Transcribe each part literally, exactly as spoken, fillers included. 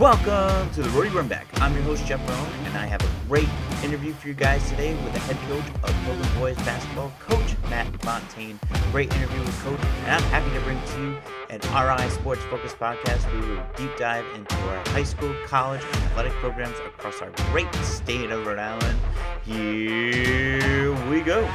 Welcome to the Roadie Runback. I'm your host, Jeff Rohn, and I have a great interview for you guys today with the head coach of Pilgrim Boys basketball, Coach Matt Fontaine. Great interview with Coach, and I'm happy to bring to you an R I Sports Focus podcast where we will deep dive into our high school, college, and athletic programs across our great state of Rhode Island. Here we go.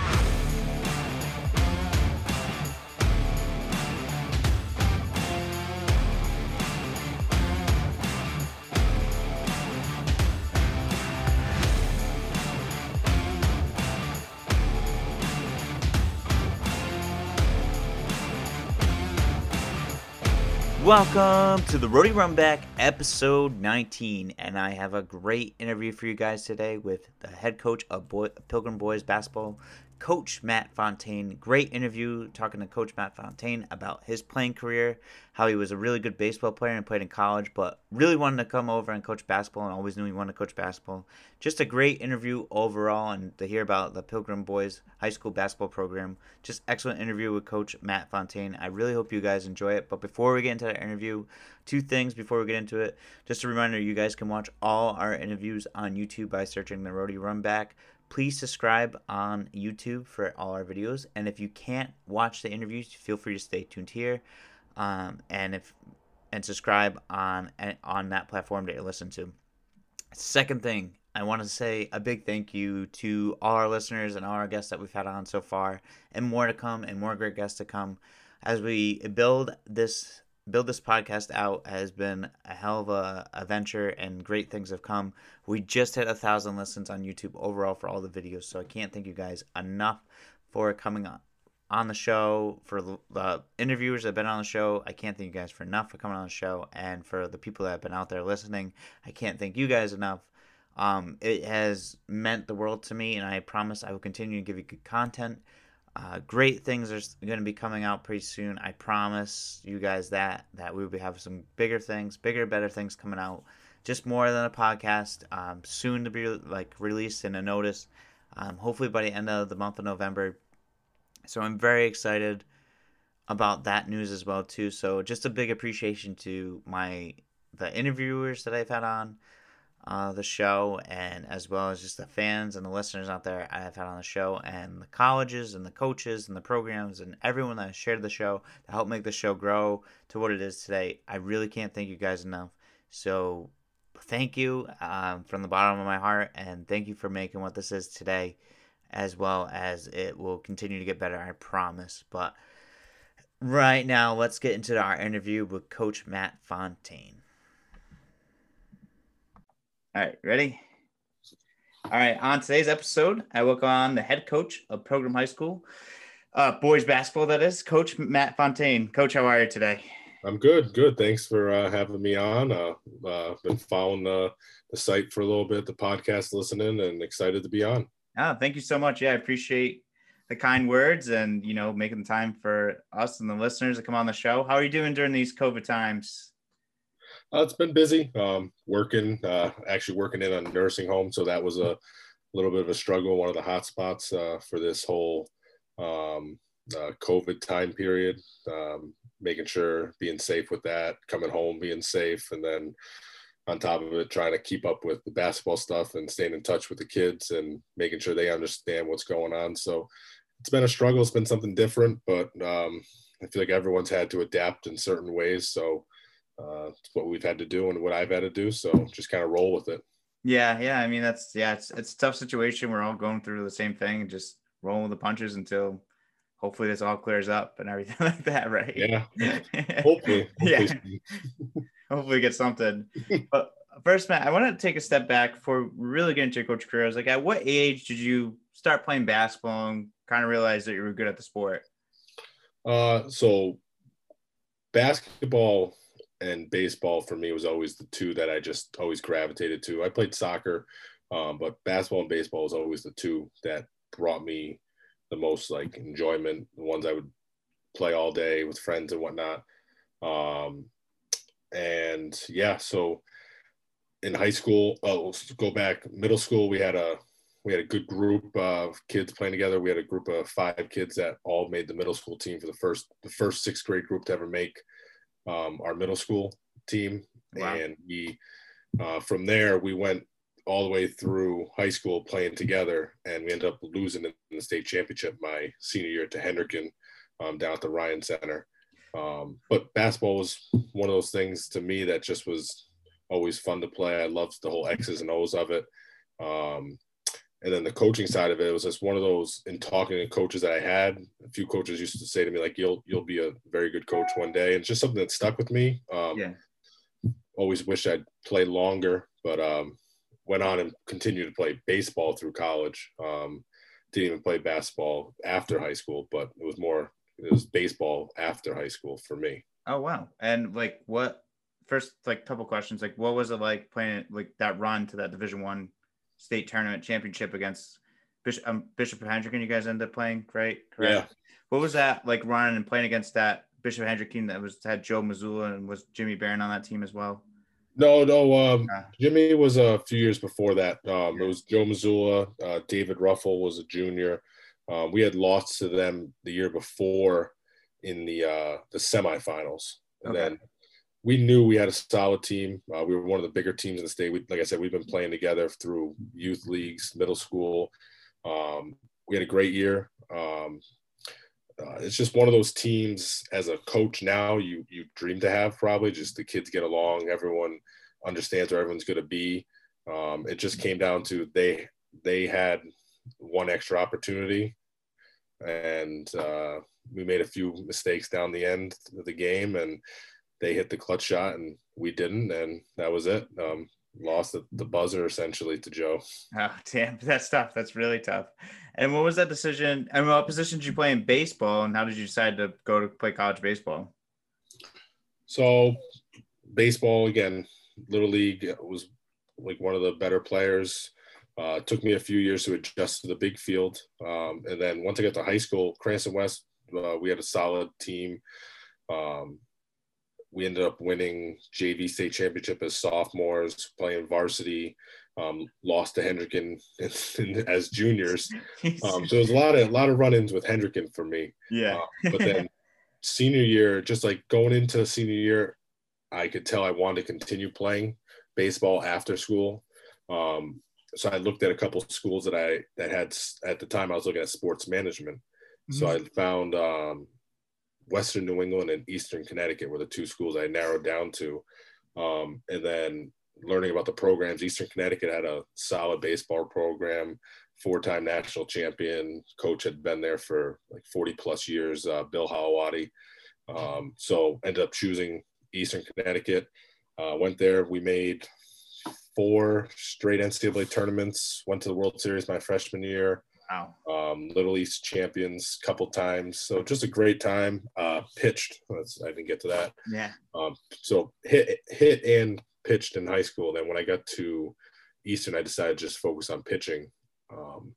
Welcome to the Roadie Runback, episode nineteen, and I have a great interview for you guys today with the head coach of Boy, Pilgrim Boys basketball, Coach Matt Fontaine. Great interview talking to Coach Matt Fontaine about his playing career, how he was a really good baseball player and played in college, but really wanted to come over and coach basketball and always knew he wanted to coach basketball. Just a great interview overall, and to hear about the Pilgrim Boys High School basketball program. Just excellent interview with Coach Matt Fontaine. I really hope you guys enjoy it. But before we get into that interview, two things before we get into it. Just a reminder, you guys can watch all our interviews on YouTube by searching the Roadie Runback. Please subscribe on YouTube for all our videos. And if you can't watch the interviews, feel free to stay tuned here. Um, and if and subscribe on on that platform that you're listening to. Second thing, I want to say a big thank you to all our listeners and all our guests that we've had on so far, and more to come, and more great guests to come. As we build this build this podcast out, has been a hell of a, a venture, and great things have come. We just hit a thousand listens on YouTube overall for all the videos, so I can't thank you guys enough for coming on on the show, for the uh, interviewers that have been on the show. I can't thank you guys for enough for coming on the show, and for the people that have been out there listening, I can't thank you guys enough. Um, it has meant the world to me, and I promise I will continue to give you good content. Uh, great things are going to be coming out pretty soon. I promise you guys that, that we will be having some bigger things, bigger, better things coming out. Just more than a podcast, um, soon to be like released in a notice, um, hopefully by the end of the month of November. So I'm very excited about that news as well, too. So just a big appreciation to my the interviewers that I've had on uh, the show, and as well as just the fans and the listeners out there I've had on the show, and the colleges and the coaches and the programs and everyone that shared the show to help make the show grow to what it is today. I really can't thank you guys enough. So thank you um, from the bottom of my heart, and thank you for making what this is today, as well as it will continue to get better, I promise. But right now, let's get into our interview with Coach Matt Fontaine. All right, ready? All right, on today's episode, I welcome on the head coach of Pilgrim High School, uh, boys basketball, that is, Coach Matt Fontaine. Coach, how are you today? I'm good, good. Thanks for uh, having me on. I've uh, uh, been following the, the site for a little bit, the podcast listening, and excited to be on. Oh, thank you so much. Yeah, I appreciate the kind words and, you know, making the time for us and the listeners to come on the show. How are you doing during these COVID times? Uh, it's been busy, um, working, uh, actually working in a nursing home. So that was a little bit of a struggle, one of the hot spots uh, for this whole um, uh, COVID time period, um, making sure being safe with that, coming home, being safe, and then on top of it, trying to keep up with the basketball stuff and staying in touch with the kids and making sure they understand what's going on. So it's been a struggle. It's been something different, but um, I feel like everyone's had to adapt in certain ways. So uh, it's what we've had to do and what I've had to do. So just kind of roll with it. Yeah. Yeah. I mean, that's, yeah, it's, it's a tough situation. We're all going through the same thing, just rolling with the punches until hopefully this all clears up and everything like that, right? Yeah. Hopefully. Hopefully. Yeah. Hopefully get something. But first, Matt, I want to take a step back before we really get into your coach career. I was like, at what age did you start playing basketball and kind of realize that you were good at the sport? Uh, so basketball and baseball for me was always the two that I just always gravitated to. I played soccer, um, but basketball and baseball was always the two that brought me the most like enjoyment, the ones I would play all day with friends and whatnot. Um, and yeah, so in high school, oh, we'll go back middle school, we had a, we had a good group of kids playing together. We had a group of five kids that all made the middle school team for the first, the first sixth grade group to ever make um, our middle school team. Wow. And we, uh, from there, we went all the way through high school playing together, and we ended up losing in the state championship my senior year to Hendricken um, down at the Ryan Center. Um, but basketball was one of those things to me that just was always fun to play. I loved the whole X's and O's of it. Um, and then the coaching side of it, it was just one of those, in talking to coaches that I had, a few coaches used to say to me, like, you'll, you'll be a very good coach one day. And it's just something that stuck with me. Um, yeah. Always wish I'd play longer, but um, went on and continued to play baseball through college. Um, didn't even play basketball after high school, but it was more, it was baseball after high school for me. Oh, wow. And like, what first, like couple questions, like what was it like playing like that run to that Division One state tournament championship against Bishop, um, Bishop Hendricken? You guys ended up playing, right? Correct. Yeah. What was that like running and playing against that Bishop Hendricken that was, had Joe Mazzulla and was Jimmy Barron on that team as well? No, no. Um, yeah. Jimmy was a few years before that. Um, it was Joe Mazzulla. Uh, David Ruffle was a junior. Uh, we had lost to them the year before in the uh, the semifinals. And okay. then we knew we had a solid team. Uh, we were one of the bigger teams in the state. We, like I said, we've been playing together through youth leagues, middle school. Um, we had a great year. Um, uh, it's just one of those teams as a coach now you you dream to have, probably. Just the kids get along. Everyone understands where everyone's going to be. Um, it just came down to they they had – one extra opportunity, and uh, we made a few mistakes down the end of the game, and they hit the clutch shot and we didn't, and that was it. Um, lost at the buzzer essentially to Joe. Oh, damn, that's tough. That's really tough. And what was that decision? I mean, what position did you play in baseball, and how did you decide to go to play college baseball? So baseball, again, Little League, was like one of the better players. Uh, it took me a few years to adjust to the big field. Um, and then once I got to high school, Cranston West, uh, we had a solid team. Um, we ended up winning J V state championship as sophomores, playing varsity, um, lost to Hendricken as juniors. Um, so there's a lot of, a lot of run-ins with Hendricken for me. Yeah. Uh, but then senior year, just like going into senior year, I could tell I wanted to continue playing baseball after school. Um, So I looked at a couple of schools that I that had at the time. I was looking at sports management. Mm-hmm. So I found um, Western New England and Eastern Connecticut were the two schools I narrowed down to. Um, and then learning about the programs, Eastern Connecticut had a solid baseball program, four-time national champion. Coach had been there for like forty plus years, uh, Bill Holowaty. Um, so ended up choosing Eastern Connecticut. Uh, went there. We made four straight N C double A tournaments, went to the World Series my freshman year. Wow. Um, Little East champions a couple times. So just a great time. Uh, pitched. Let's, I didn't get to that. Yeah. Um, so hit hit and pitched in high school. Then when I got to Eastern, I decided to just focus on pitching. Um,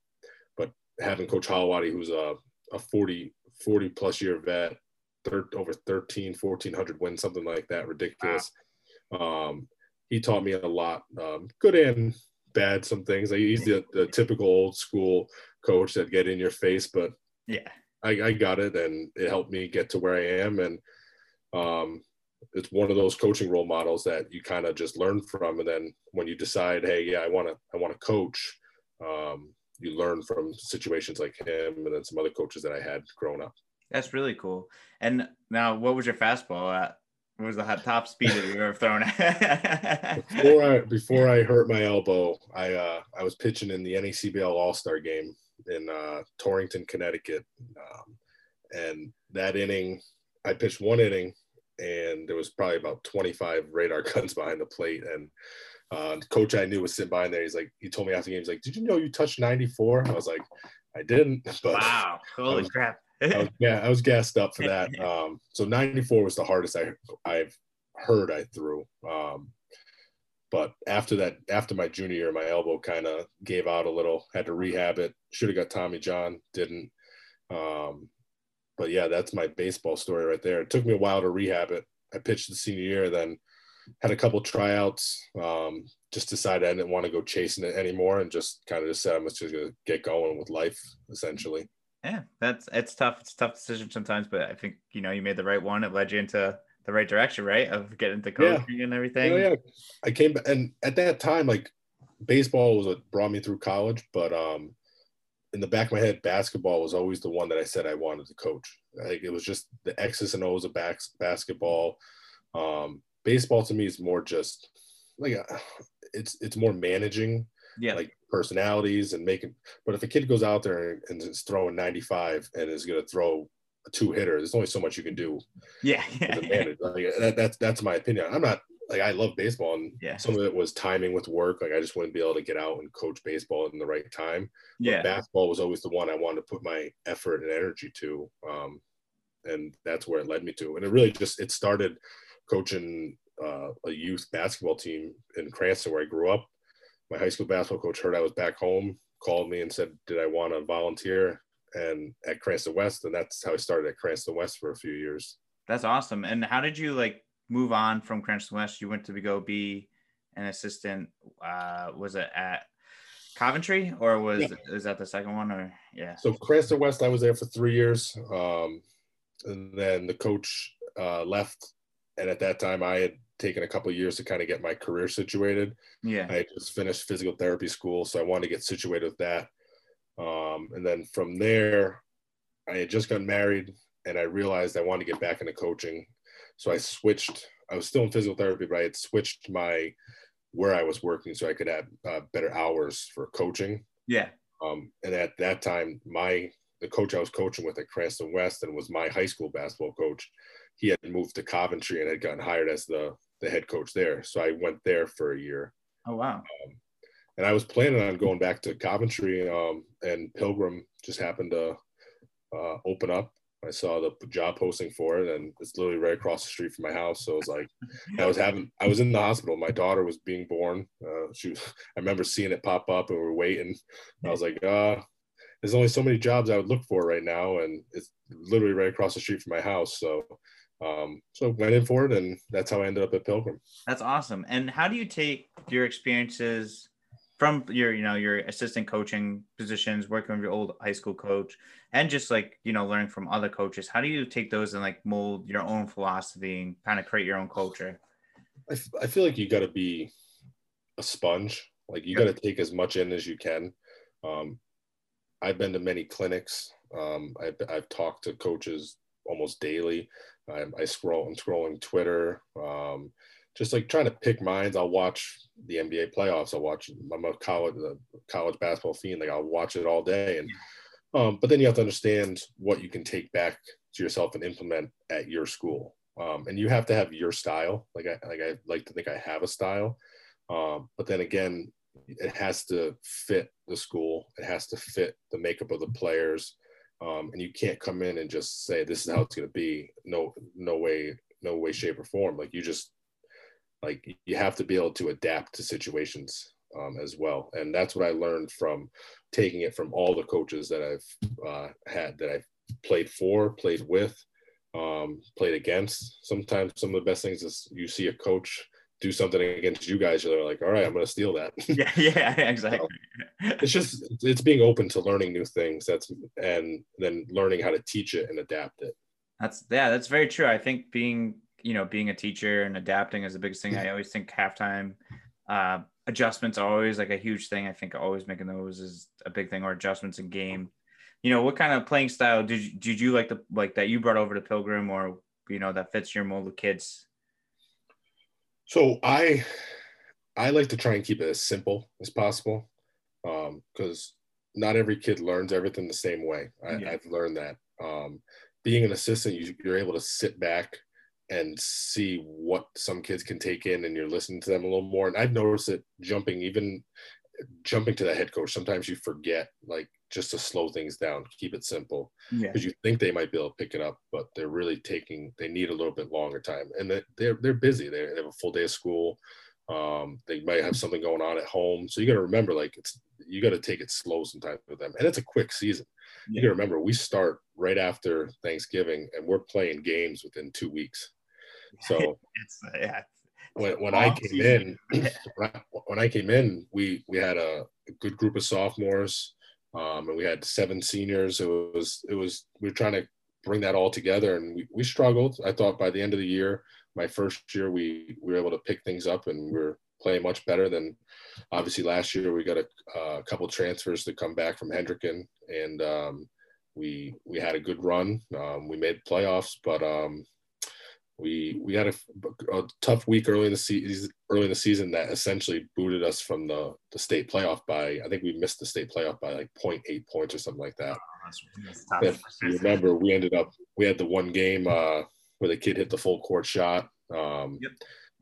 but having Coach Holowaty, who's a, a forty, forty plus year vet, thir- over thirteen, fourteen hundred wins, something like that, ridiculous. Wow. Um, he taught me a lot, um, good and bad, some things. Like he's the, the typical old school coach that get in your face, but yeah, I, I got it, and it helped me get to where I am. And um, it's one of those coaching role models that you kind of just learn from. And then when you decide, hey, yeah, I want to, I want to coach, um, you learn from situations like him and then some other coaches that I had growing up. That's really cool. And now, what was your fastball at? It was the top speed that you ever thrown at. before I before I hurt my elbow, I uh, I was pitching in the N E C B L All-Star Game in uh, Torrington, Connecticut, um, and that inning, I pitched one inning, and there was probably about twenty-five radar guns behind the plate, and uh, the coach I knew was sitting behind there. He's like, he told me after the game, he's like, "Did you know you touched ninety-four?" I was like, "I didn't." But wow! Holy um, crap! I was, yeah, I was gassed up for that. Um, so ninety-four was the hardest I, I've heard I threw. Um, but after that, after my junior year, my elbow kind of gave out a little, had to rehab it. Should have got Tommy John, didn't. Um, but yeah, that's my baseball story right there. It took me a while to rehab it. I pitched the senior year, then had a couple tryouts, um, just decided I didn't want to go chasing it anymore, and just kind of just said, I'm just going to get going with life, essentially. Yeah, that's it's tough. It's a tough decision sometimes, but I think, you know, you made the right one. It led you into the right direction, right? Of getting into coaching yeah. and everything. Yeah, yeah. I came back, and at that time, like, baseball was what brought me through college, but um, in the back of my head, basketball was always the one that I said I wanted to coach. Like, it was just the X's and O's of bas- basketball. Um, baseball to me is more just like a, it's it's more managing, yeah, like personalities and making. But if a kid goes out there and is throwing ninety-five and is going to throw a two hitter, there's only so much you can do. Yeah, yeah, yeah. Like, that, that's that's my opinion. I'm not. Like, I love baseball, and yeah. some of it was timing with work. Like, I just wouldn't be able to get out and coach baseball in the right time. Yeah. But basketball was always the one I wanted to put my effort and energy to. Um, and that's where it led me to. And it really just, it started coaching uh, a youth basketball team in Cranston where I grew up. My high school basketball coach heard I was back home, called me and said, did I want to volunteer? And at Cranston West, and that's how I started at Cranston West for a few years. That's awesome. And how did you, like, move on from Cranston West? You went to go be an assistant. Uh, was it at Coventry, or was yeah. is that the second one? Or yeah. So Cranston West, I was there for three years, um, and then the coach uh, left. And at that time, I had taken a couple of years to kind of get my career situated. Yeah. I just finished physical therapy school, so I wanted to get situated with that. Um, and then from there, I had just gotten married, and I realized I wanted to get back into coaching. So I switched, I was still in physical therapy, but I had switched my, where I was working so I could have uh, better hours for coaching. Yeah. Um, and at that time, my, the coach I was coaching with at Cranston West and was my high school basketball coach, he had moved to Coventry and had gotten hired as the, the head coach there. So I went there for a year. Oh, wow. Um, and I was planning on going back to Coventry, um, and Pilgrim just happened to uh, open up. I saw the job posting for it, and it's literally right across the street from my house. So it was like, I was having, I was in the hospital. My daughter was being born. Uh, she was, I remember seeing it pop up and we were waiting. I was like, uh, there's only so many jobs I would look for right now. And it's literally right across the street from my house. So, um, so went in for it, and that's how I ended up at Pilgrim. That's awesome. And how do you take your experiences from your, you know, your assistant coaching positions, working with your old high school coach, and just, like, you know, learning from other coaches? How do you take those and, like, mold your own philosophy and kind of create your own culture? I, f- I feel like you got to be a sponge. Like, you got to take as much in as you can. Um, I've been to many clinics. Um, I've, I've talked to coaches almost daily. I, I scroll, I'm scrolling Twitter. Um, Just like trying to pick minds. I'll watch the N B A playoffs. I'll watch, I'm a college, a college basketball fiend. Like, I'll watch it all day. And, um, but then you have to understand what you can take back to yourself and implement at your school. Um, and you have to have your style. Like I, like I like to think I have a style. Um, but then again, it has to fit the school. It has to fit the makeup of the players. Um, and you can't come in and just say, this is how it's going to be. No, no way, no way, shape or form. Like, you just, like, you have to be able to adapt to situations um, as well. And that's what I learned from taking it from all the coaches that I've uh, had, that I've played for, played with, um, played against. Sometimes some of the best things is you see a coach do something against you guys, you're like, all right, I'm going to steal that. Yeah, yeah, exactly. So it's just, it's being open to learning new things. That's, and then learning how to teach it and adapt it. That's, yeah, that's very true. I think being, you know, being a teacher and adapting is the biggest thing. I always think halftime uh, adjustments are always like a huge thing. I think always making those is a big thing, or adjustments in game. You know, what kind of playing style did you, did you like the, like that you brought over to Pilgrim, or, you know, that fits your mold of kids? So I, I like to try and keep it as simple as possible, um, because not every kid learns everything the same way. I, yeah. I've learned that um, being an assistant, you, you're able to sit back and see what some kids can take in, and you're listening to them a little more. And I've noticed that jumping, even jumping to the head coach, sometimes you forget, like, just to slow things down, keep it simple, because yeah. you think they might be able to pick it up, but they're really taking, they need a little bit longer time, and they're, they're busy. They have a full day of school. Um, they might have something going on at home. So you got to remember, like, it's, you got to take it slow sometimes with them. And it's a quick season. Yeah. You got to remember, we start right after Thanksgiving, and we're playing games within two weeks. So it's, yeah, it's when, when I came season. in, when I, when I came in, we, we had a, a good group of sophomores, um, and we had seven seniors. It was, it was, we were trying to bring that all together, and we, we struggled. I thought by the end of the year, my first year, we, we were able to pick things up and we were playing much better than obviously last year. We got a, a couple transfers to come back from Hendricken, and um, we we had a good run. Um, we made playoffs, but um, we we had a, a tough week early in the season. Early in the season, that essentially booted us from the, the state playoff by, I think we missed the state playoff by like zero point eight points or something like that. Oh, if you remember, we ended up we had the one game uh, where the kid hit the full court shot. Um, yep.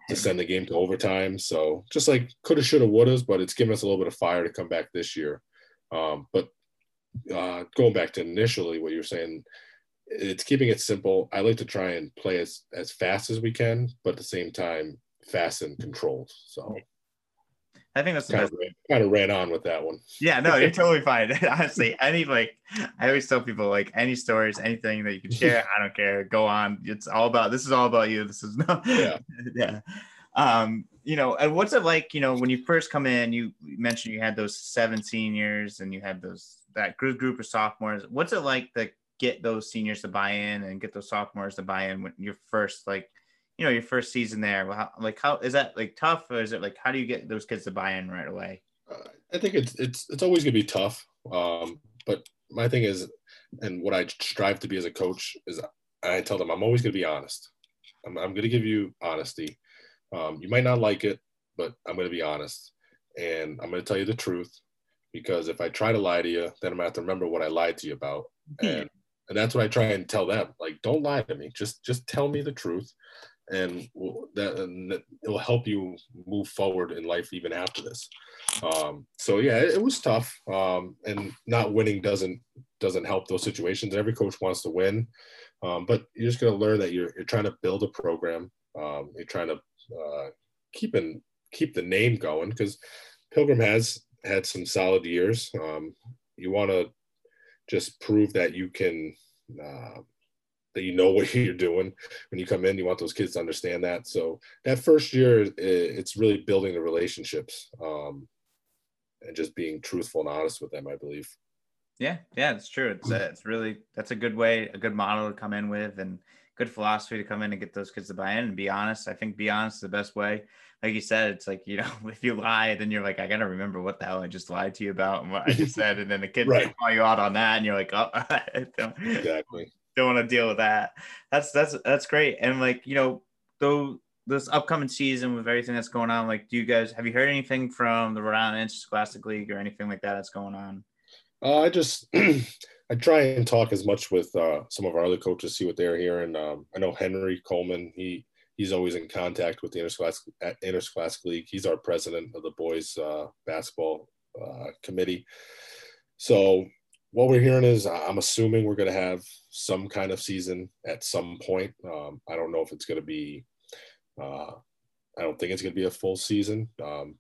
to send the game to overtime. So just like coulda, shoulda, wouldas, but it's given us a little bit of fire to come back this year. Um, but uh, going back to initially what you were saying, it's keeping it simple. I like to try and play as, as fast as we can, but at the same time, fast and controlled. So I think that's the kind best. Of ran, kind of ran on with that one. Yeah, no, you're totally fine. Honestly, any, like I always tell people, like any stories, anything that you can share, I don't care. Go on. It's all about, this is all about you. This is not, yeah. yeah. Um, you know, and what's it like, you know, when you first come in, you mentioned you had those seven seniors and you had those, that group group of sophomores. What's it like to get those seniors to buy in and get those sophomores to buy in when your first, like, you know, your first season there? How, like, how is that, like, tough, or is it like, how do you get those kids to buy in right away? Uh, I think it's it's it's always gonna be tough. Um, but my thing is, and what I strive to be as a coach is, I tell them I'm always gonna be honest. I'm I'm gonna give you honesty. Um, you might not like it, but I'm gonna be honest, and I'm gonna tell you the truth, because if I try to lie to you, then I'm gonna have to remember what I lied to you about, and and that's what I try and tell them. Like, don't lie to me. Just just tell me the truth. And that, and that it will help you move forward in life even after this. Um, so yeah, it, it was tough. Um, and not winning doesn't doesn't help those situations. Every coach wants to win, um, but you're just going to learn that you're you're trying to build a program. Um, you're trying to uh, keep and keep the name going, because Pilgrim has had some solid years. Um, you want to just prove that you can. Uh, that you know what you're doing when you come in. You want those kids to understand that. So that first year, it's really building the relationships, um, and just being truthful and honest with them, I believe. Yeah. Yeah, it's true. It's uh, it's really, that's a good way, a good model to come in with, and good philosophy to come in and get those kids to buy in and be honest. I think be honest is the best way. Like you said, it's like, you know, if you lie, then you're like, I got to remember what the hell I just lied to you about and what I just said. And then the kid right. call you out on that. And you're like, oh, exactly. Don't want to deal with that. That's, that's, that's great. And like, you know, though this upcoming season with everything that's going on, like, do you guys, have you heard anything from the Rhode Island Interscholastic League or anything like that that's going on? Uh, I just, I try and talk as much with uh, some of our other coaches, see what they're hearing. Um, I know Henry Coleman, he, he's always in contact with the Interscholastic, Interscholastic League. He's our president of the boys uh, basketball uh, committee. So what we're hearing is, I'm assuming we're going to have some kind of season at some point. Um, I don't know if it's going to be, uh, I don't think it's going to be a full season. Um,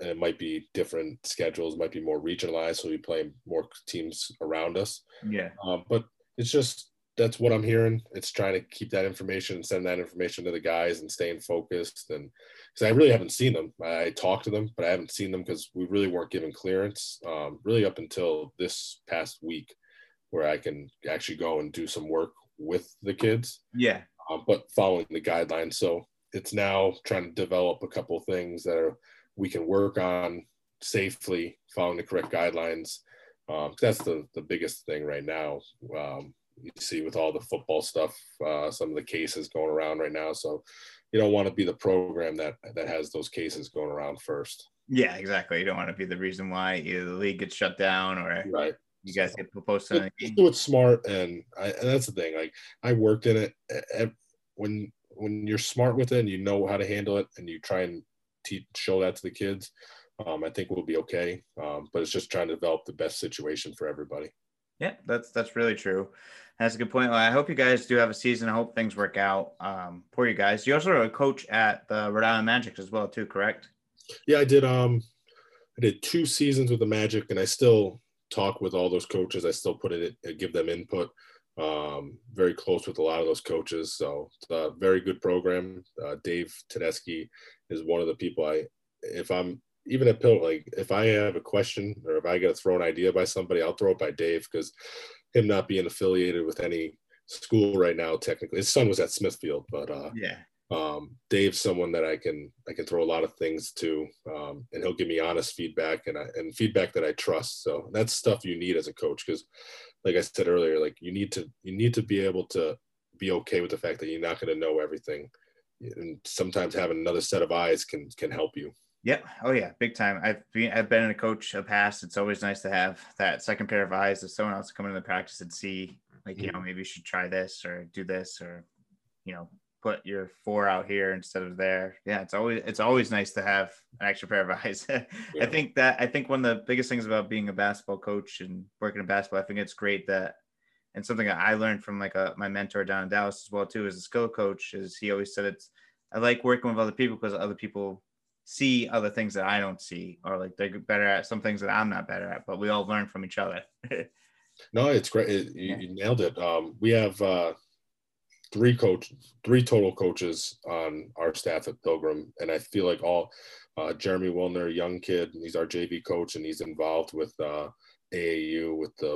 and it might be different schedules, might be more regionalized. So we play more teams around us. Yeah. Um, but it's just, that's what I'm hearing. It's trying to keep that information and send that information to the guys and staying focused. And because I really haven't seen them. I talked to them, but I haven't seen them because we really weren't given clearance um, really up until this past week, where I can actually go and do some work with the kids. Yeah. Um, but following the guidelines. So it's now trying to develop a couple of things that are, we can work on safely following the correct guidelines. Um, that's the, the biggest thing right now. Um, you see with all the football stuff, uh, some of the cases going around right now. So you don't want to be the program that, that has those cases going around first. Yeah, exactly. You don't want to be the reason why either the league gets shut down or right. you guys so, get proposed. It, it, do it smart. And, I, and that's the thing. Like, I worked in it. When, when you're smart with it and you know how to handle it and you try and teach, show that to the kids, um, I think we'll be okay. Um, but it's just trying to develop the best situation for everybody. Yeah, that's that's really true. That's a good point. I hope you guys do have a season. I hope things work out um, for you guys. You also are a coach at the Rhode Island Magic as well, too, correct? Yeah, I did. Um, I did two seasons with the Magic, and I still talk with all those coaches. I still put it, give them input. Um, very close with a lot of those coaches. So it's a very good program. Uh, Dave Tedeschi is one of the people I, if I'm. Even at Pilgrim, like if I have a question or if I get to throw an idea by somebody, I'll throw it by Dave, because him not being affiliated with any school right now, technically, his son was at Smithfield, but uh, yeah, um, Dave's someone that I can I can throw a lot of things to, um, and he'll give me honest feedback and I, and feedback that I trust. So that's stuff you need as a coach, because, like I said earlier, like you need to you need to be able to be okay with the fact that you're not going to know everything, and sometimes having another set of eyes can can help you. Yep. Oh yeah, big time. I've been I've been a coach in the past. It's always nice to have that second pair of eyes if someone else coming into the practice and see, like, you know, maybe you should try this or do this, or, you know, put your four out here instead of there. Yeah, it's always it's always nice to have an extra pair of eyes. Yeah. I think that I think one of the biggest things about being a basketball coach and working in basketball, I think it's great that, and something that I learned from like a, my mentor down in Dallas as well too, as a skill coach, is he always said it's I like working with other people because other people see other things that I don't see, or like they're better at some things that I'm not better at, but we all learn from each other. No, it's great. It, you, yeah. you nailed it. Um, we have uh, three coach, three total coaches on our staff at Pilgrim. And I feel like all uh, Jeremy Wilner, young kid, and he's our J V coach, and he's involved with uh, A A U, with the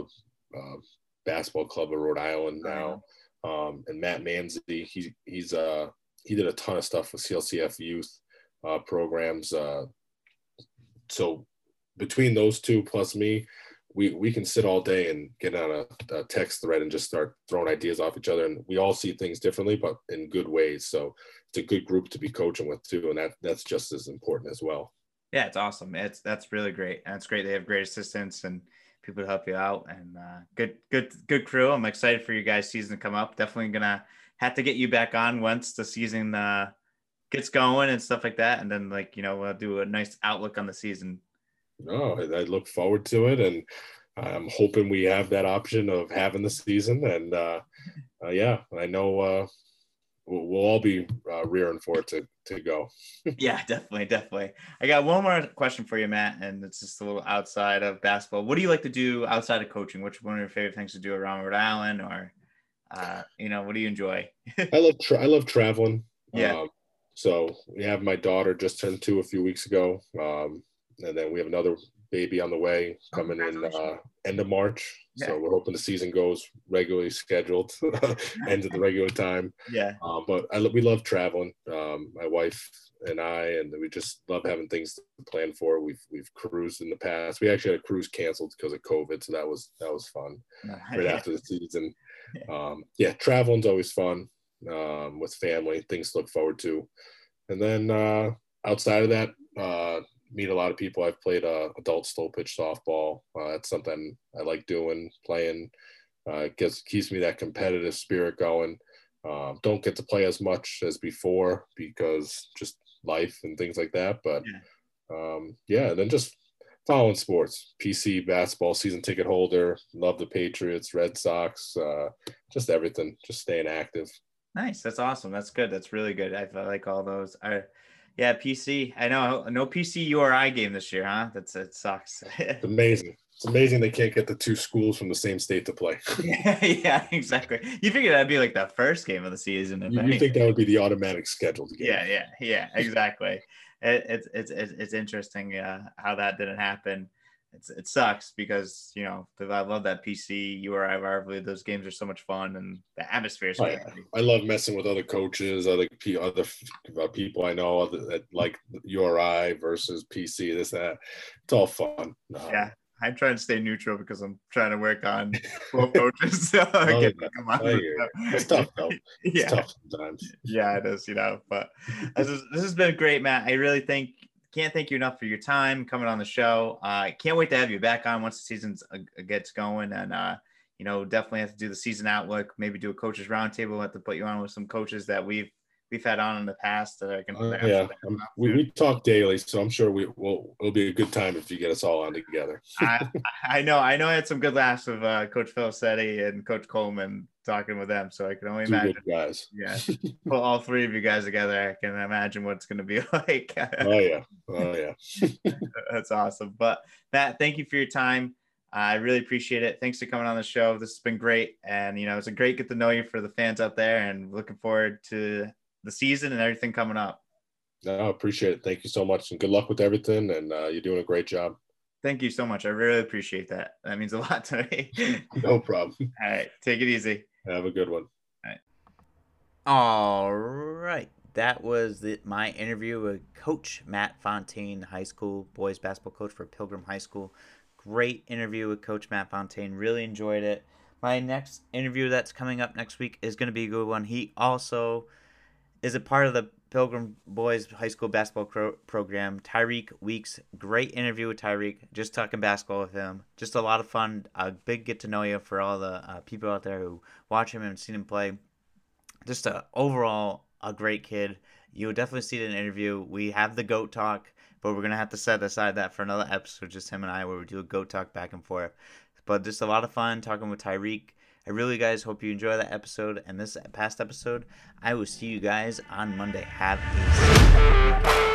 uh, basketball club of Rhode Island now. Um, and Matt Manzi, he, he's, uh, he did a ton of stuff with C L C F youth Uh, programs. Uh, so between those two plus me, we, we can sit all day and get on a, a text thread and just start throwing ideas off each other. And we all see things differently, but in good ways. So it's a good group to be coaching with too. And that that's just as important as well. Yeah, it's awesome. It's, that's really great. And it's great. They have great assistants and people to help you out, and uh, good, good, good crew. I'm excited for you guys' season to come up. Definitely going to have to get you back on once the season, uh, gets going and stuff like that. And then, like, you know, we'll do a nice outlook on the season. No, oh, I look forward to it. And I'm hoping we have that option of having the season. And uh, uh, yeah, I know uh, we'll, we'll all be uh, rearing for it to, to go. Yeah, definitely. Definitely. I got one more question for you, Matt, and it's just a little outside of basketball. What do you like to do outside of coaching? What's one of your favorite things to do around Rhode Island, or, uh, you know, what do you enjoy? I love, tra- I love traveling. Yeah. Um, So we have my daughter just turned two a few weeks ago. Um, and then we have another baby on the way coming in uh, end of March. Yeah. So we're hoping the season goes regularly scheduled, end of the regular time. Yeah. Um, but I, we love traveling. Um, my wife and I, and we just love having things to plan for. We've we've cruised in the past. We actually had a cruise canceled because of COVID. So that was, that was fun right after the season. Um, yeah, traveling's always fun. Um, with family, things to look forward to. And then uh, outside of that, uh, meet a lot of people. I've played uh, adult slow pitch softball. Uh, that's something I like doing, playing. Uh, it gets, keeps me that competitive spirit going. Uh, don't get to play as much as before because just life and things like that. But yeah, um, yeah and then just following sports. P C basketball, season ticket holder, love the Patriots, Red Sox, uh, just everything, just staying active. Nice. That's awesome. That's good. That's really good. I, I like all those. I, yeah, P C. I know no P C U R I game this year, huh? That's it sucks. It's amazing. It's amazing they can't get the two schools from the same state to play. yeah, yeah, exactly. You figure that'd be like the first game of the season. If you, you think that would be the automatic scheduled game? Yeah, yeah, yeah. Exactly. It's it's it, it's interesting uh, how that didn't happen. It's it sucks because, you know, I love that P C U R I rivalry. Those games are so much fun, and the atmosphere is great. I, I love messing with other coaches, other other people I know that like U R I versus P C. This that it's all fun. Um, yeah, I'm trying to stay neutral because I'm trying to work on both coaches. So I get them on. It's tough though. It's yeah. tough sometimes. Yeah, it is. You know, but this is, this has been great, Matt. I really think. Can't thank you enough for your time coming on the show. I uh, can't wait to have you back on once the season uh, gets going. And, uh, you know, definitely have to do the season outlook, maybe do a coaches roundtable. We'll have to put you on with some coaches that we've, we've had on in the past that I can. Uh, yeah. Um, we, we talk daily, so I'm sure we will, it'll be a good time if you get us all on together. I, I know. I know I had some good laughs with uh, Coach Felicetti and Coach Coleman talking with them. So I can only Two imagine guys. Yeah. Put all three of you guys together. I can imagine what it's going to be like. Oh yeah. Oh yeah. That's awesome. But Matt, thank you for your time. I really appreciate it. Thanks for coming on the show. This has been great. And, you know, it's a great get to know you for the fans out there, and looking forward to the season and everything coming up. No, I appreciate it. Thank you so much. And good luck with everything. And uh, you're doing a great job. Thank you so much. I really appreciate that. That means a lot to me. No problem. All right. Take it easy. Have a good one. All right. All right. that was the, my interview with Coach Matt Fontaine, high school boys basketball coach for Pilgrim High School. Great interview with Coach Matt Fontaine. Really enjoyed it. My next interview that's coming up next week is going to be a good one. He also is a part of the Pilgrim Boys High School basketball cro- program. Tyreek Weeks. Great interview with Tyreek. Just talking basketball with him. Just a lot of fun. A big get to know you for all the uh, people out there who watch him and seen him play. Just a, overall a great kid. You'll definitely see it in an interview. We have the GOAT talk, but we're going to have to set aside that for another episode, just him and I, where we do a GOAT talk back and forth. But just a lot of fun talking with Tyreek. I really, guys, hope you enjoy that episode and this past episode. I will see you guys on Monday. Have a